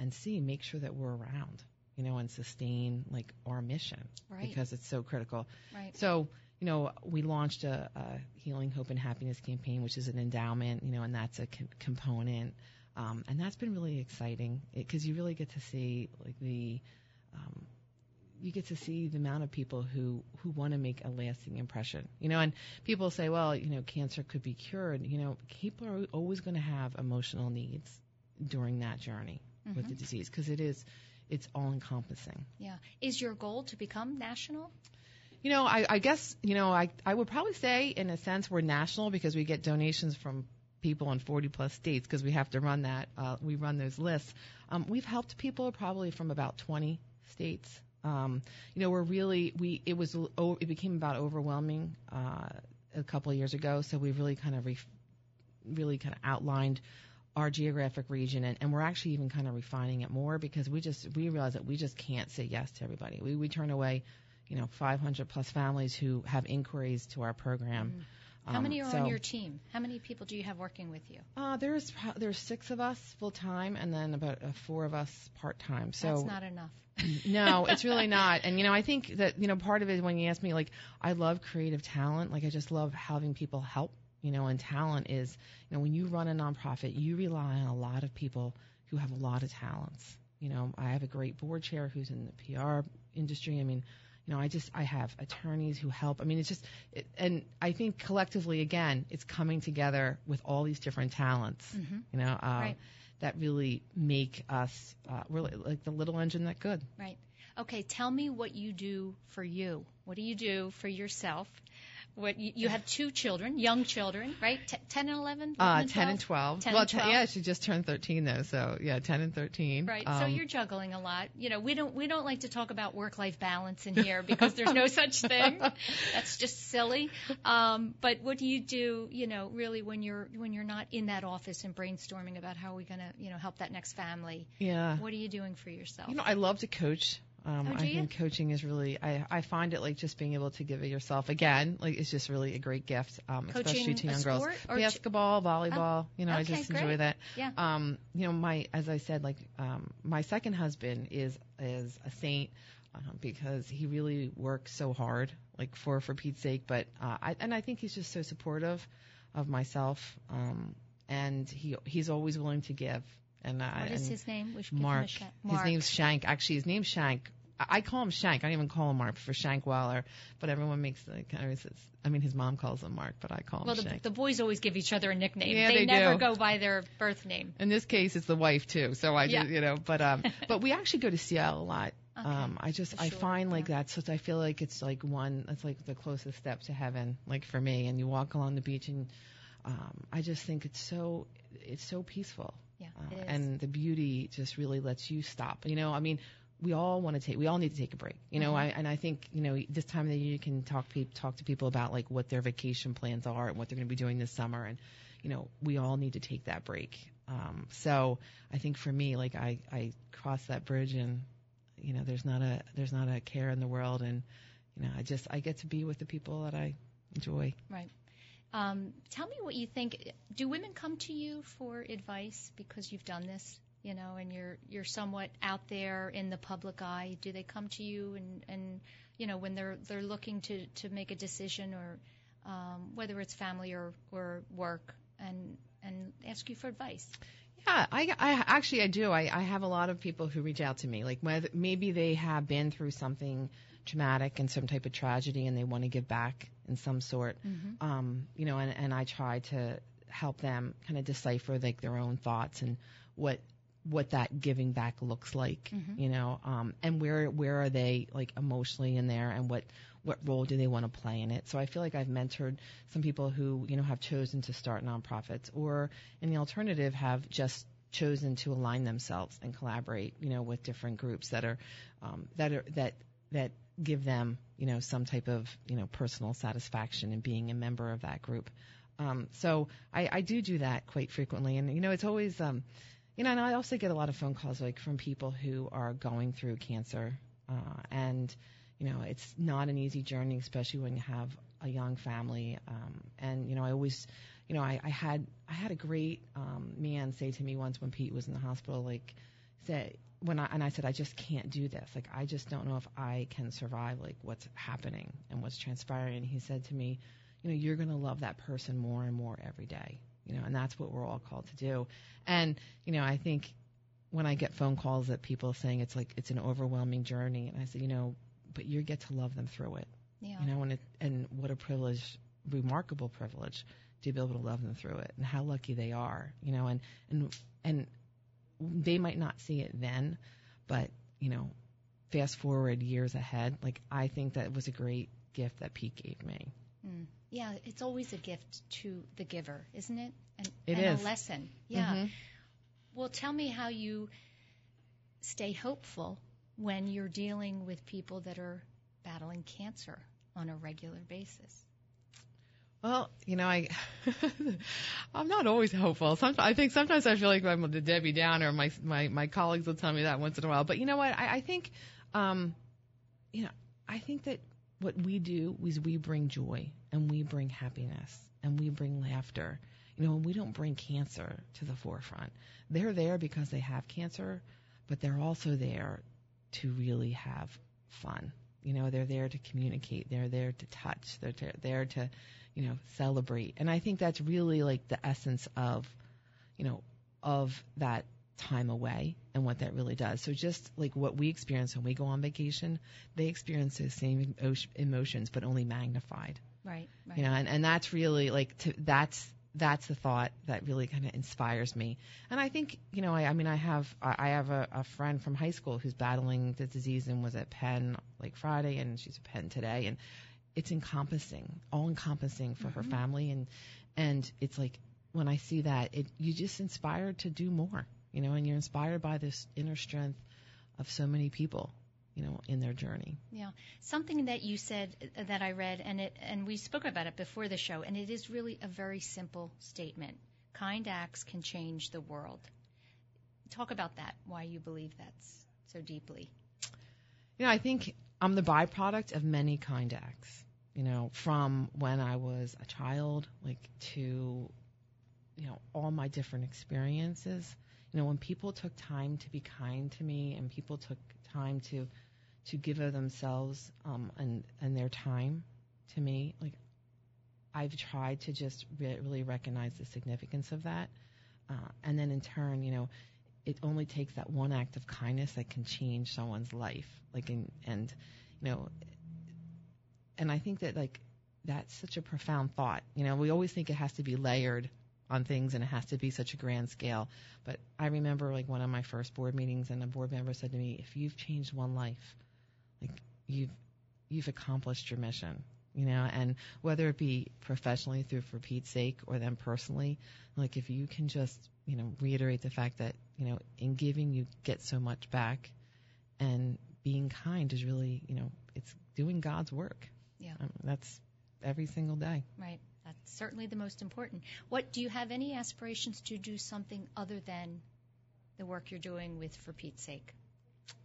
and C, make sure that we're around, you know, and sustain our mission, right? Because it's so critical. Right. So, you know, we launched a Healing, Hope, and Happiness campaign, which is an endowment, you know, and that's a component. And that's been really exciting because you really get to see the amount of people who want to make a lasting impression, you know, and people say, well, you know, cancer could be cured. You know, people are always going to have emotional needs during that journey with the disease because it's all-encompassing. Yeah. Is your goal to become national? You know, I guess, you know, I would probably say, in a sense, we're national because we get donations from people in 40-plus states because we have to run that. We run those lists. We've helped people probably from about 20 states. You know, it became about overwhelming a couple of years ago, so we've really kind of outlined our geographic region, and we're actually even kind of refining it more because we realize that we just can't say yes to everybody. We turn away, you know, 500 plus families who have inquiries to our program. How many are on your team? How many people do you have working with you? There's 6 of us full time, and then about 4 of us part time. So that's not enough. No, it's really not. And you know, I think that, you know, part of it, when you ask me, I love creative talent. I just love having people help. You know, and talent is, you know, when you run a nonprofit, you rely on a lot of people who have a lot of talents. You know, I have a great board chair who's in the PR industry. I mean, you know, I have attorneys who help. I mean, and I think collectively, again, it's coming together with all these different talents, you know, right, that really make us really like the little engine that could. Right. Okay. Tell me what you do for you. What do you do for yourself? You have 2 children, young children, right? 10 and 11? 10 and 12. 10 and 12. Yeah, she just turned 13, though. So, yeah, 10 and 13. Right. So you're juggling a lot. You know, we don't like to talk about work-life balance in here because there's no such thing. That's just silly. But what do, you know, really when you're not in that office and brainstorming about how we're going to, you know, help that next family? Yeah. What are you doing for yourself? You know, I love to coach. I think coaching is really, I find it just being able to give it yourself again, it's just really a great gift, especially to young girls. Basketball, volleyball, you know, okay, I just enjoy that. Yeah. You know, as I said, my second husband is a saint, because he really works so hard, for Pete's sake, but, I think he's just so supportive of myself, and he's always willing to give. And what is his name? We should Mark. Give him Mark. His name's Shank. Actually, his name's Shank. I call him Shank. I don't even call him Mark for Schankweiler, but everyone makes his mom calls him Mark, but I call him Shank. Well, the boys always give each other a nickname. Yeah, they never go by their birth name. In this case, it's the wife too. So I just, you know, but we actually go to Seattle a lot. Okay. I find that. So I feel it's that's the closest step to heaven, for me. And you walk along the beach, and I just think it's so peaceful. Yeah, it is. And the beauty just really lets you stop. You know, I mean, we all need to take a break. You know, I think, you know, this time of the year you can talk to people about like what their vacation plans are and what they're going to be doing this summer. And, you know, we all need to take that break. So I think for me, like I crossed that bridge and, you know, there's not a care in the world. And, you know, I get to be with the people that I enjoy. Right. Tell me what you think. Do women come to you for advice because you've done this, you know, and you're somewhat out there in the public eye? Do they come to you and you know, when they're looking to make a decision or whether it's family or work and ask you for advice? Yeah, I do. I have a lot of people who reach out to me, like whether, maybe they have been through something traumatic and some type of tragedy and they want to give back in some sort. Mm-hmm. You know, and I try to help them kind of decipher like their own thoughts and what that giving back looks like, mm-hmm. you know, and where are they like emotionally in there and what role do they want to play in it? So I feel like I've mentored some people who, you know, have chosen to start nonprofits or in the alternative have just chosen to align themselves and collaborate, you know, with different groups that give them, you know, some type of, you know, personal satisfaction in being a member of that group. So I do that quite frequently. And, you know, it's always, you know, and I also get a lot of phone calls, like, from people who are going through cancer. And, you know, it's not an easy journey, especially when you have a young family. And, you know, I always, you know, I had a great man say to me once when Pete was in the hospital, like, I said, I just can't do this. Like, I just don't know if I can survive, like, what's happening and what's transpiring. And he said to me, you know, you're going to love that person more and more every day, you know, and that's what we're all called to do. And, you know, I think when I get phone calls that people saying it's like it's an overwhelming journey, and I said, you know, but you get to love them through it. Yeah. You know, and what a privilege, remarkable privilege to be able to love them through it and how lucky they are, you know, and they might not see it then, but, you know, fast forward years ahead, like, I think that was a great gift that Pete gave me. Mm. Yeah, it's always a gift to the giver, isn't it? It is. A lesson. Yeah. Mm-hmm. Well, tell me how you stay hopeful when you're dealing with people that are battling cancer on a regular basis. Well, you know, I'm not always hopeful. Sometimes I feel like I'm the Debbie Downer. My colleagues will tell me that once in a while. But you know what? I think, you know, I think that what we do is we bring joy and we bring happiness and we bring laughter. You know, and we don't bring cancer to the forefront. They're there because they have cancer, but they're also there to really have fun. You know, they're there to communicate. They're there to touch. They're there to, you know, celebrate. And I think that's really like the essence of, you know, of that time away and what that really does. So just like what we experience when we go on vacation, they experience those same emotions, but only magnified. Right. You know, and that's really like that's the thought that really kind of inspires me. And I think, you know, I have a friend from high school who's battling the disease and was at Penn like Friday, and she's at Penn today, and it's all encompassing for mm-hmm. her family. And it's like, when I see that, you just inspired to do more, you know, and you're inspired by this inner strength of so many people, you know, in their journey. Yeah. Something that you said that I read, and we spoke about it before the show, and it is really a very simple statement. Kind acts can change the world. Talk about that, why you believe that so deeply. You know, I think I'm the byproduct of many kind acts, you know, from when I was a child, like, to, you know, all my different experiences. You know, when people took time to be kind to me and people took time to give of themselves and their time to me, like, I've tried to just really recognize the significance of that. And then in turn, you know, it only takes that one act of kindness that can change someone's life. Like, and you know, and I think that, like, that's such a profound thought. You know, we always think it has to be layered on things and it has to be such a grand scale. But I remember, like, one of my first board meetings, and a board member said to me, if you've changed one life, like, you've accomplished your mission. you know, and whether it be professionally through For Pete's Sake or them personally, like if you can just, you know, reiterate the fact that, you know, in giving you get so much back, and being kind is really, you know, it's doing God's work. Yeah. That's every single day. Right. That's certainly the most important. What, do you have any aspirations to do something other than the work you're doing with For Pete's Sake?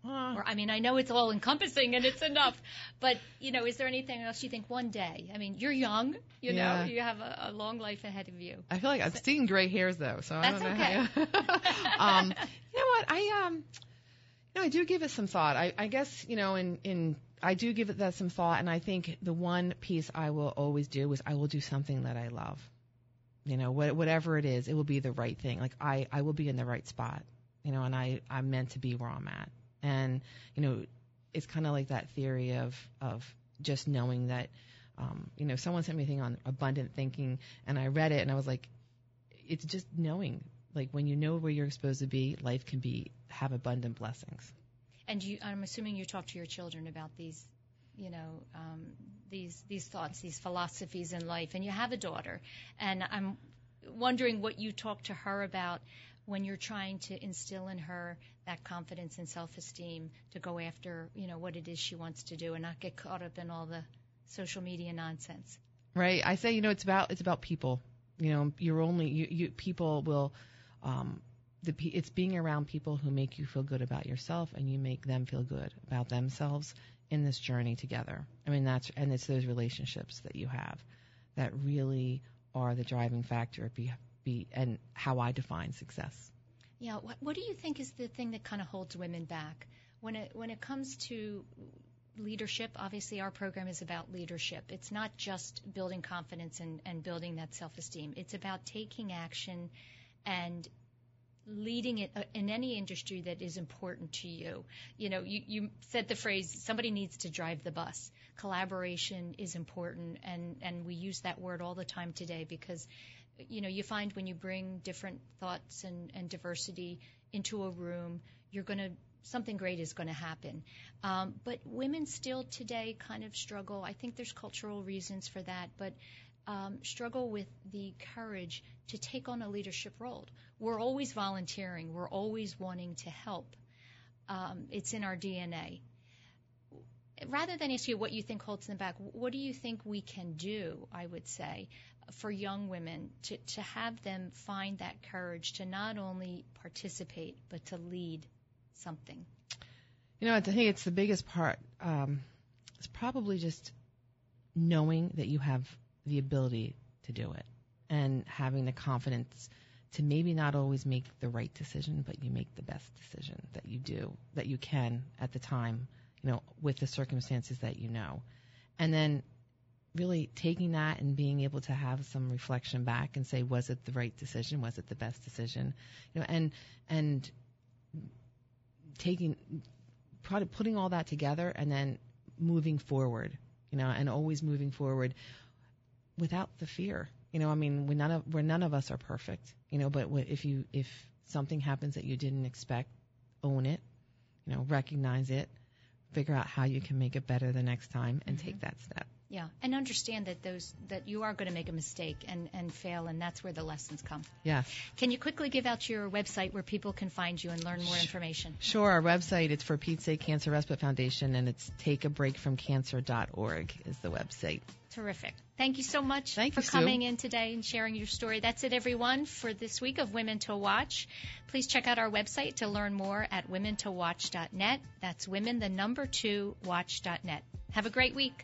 Or, I mean, I know it's all encompassing and it's enough, but, you know, is there anything else you think one day? I mean, you're young, you know, you have a long life ahead of you. I feel like I've seen gray hairs, though, so I don't know. That's okay. You know what? I do give it some thought. I guess, you know, I do give it that some thought, and I think the one piece I will always do is I will do something that I love. You know, whatever it is, it will be the right thing. Like, I will be in the right spot, you know, and I'm meant to be where I'm at. And, you know, it's kind of like that theory of just knowing that, you know, someone sent me a thing on abundant thinking, and I read it, and I was like, it's just knowing. Like, when you know where you're supposed to be, life can have abundant blessings. And I'm assuming you talk to your children about these, you know, these thoughts, these philosophies in life. And you have a daughter, and I'm wondering what you talk to her about when you're trying to instill in her that confidence and self-esteem to go after, you know, what it is she wants to do and not get caught up in all the social media nonsense. Right. I say, you know, it's about people. You know, it's being around people who make you feel good about yourself, and you make them feel good about themselves in this journey together. I mean, it's those relationships that you have that really are the driving factor and how I define success. Yeah. What do you think is the thing that kind of holds women back when it comes to leadership? Obviously, our program is about leadership. It's not just building confidence and building that self-esteem. It's about taking action and leading it in any industry that is important to you. You know, you said the phrase, somebody needs to drive the bus. Collaboration is important, and we use that word all the time today because, you know, you find when you bring different thoughts and diversity into a room, something great is going to happen. But women still today kind of struggle. I think there's cultural reasons for that, but struggle with the courage to take on a leadership role. We're always volunteering. We're always wanting to help. It's in our DNA. Rather than ask you what you think holds them back, what do you think we can do, I would say, for young women to have them find that courage to not only participate but to lead something? You know, I think it's the biggest part. It's probably just knowing that you have the ability to do it and having the confidence to maybe not always make the right decision, but you make the best decision that you can at the time, you know, with the circumstances that you know. And then really taking that and being able to have some reflection back and say, was it the right decision? Was it the best decision? You know, and putting all that together and then moving forward, you know, and always moving forward without the fear. You know, I mean, none of us are perfect, you know, but if something happens that you didn't expect, own it, you know, recognize it, figure out how you can make it better the next time, and take that step. Yeah, and understand that you are going to make a mistake and fail, and that's where the lessons come. Yes. Can you quickly give out your website where people can find you and learn more information? Sure. Our website, it's For Pete's Sake Cancer Respite Foundation, and it's takeabreakfromcancer.org is the website. Terrific. Thank you so much for coming in today and sharing your story. That's it, everyone, for this week of Women to Watch. Please check out our website to learn more at womentowatch.net. That's women2watch.net. Have a great week.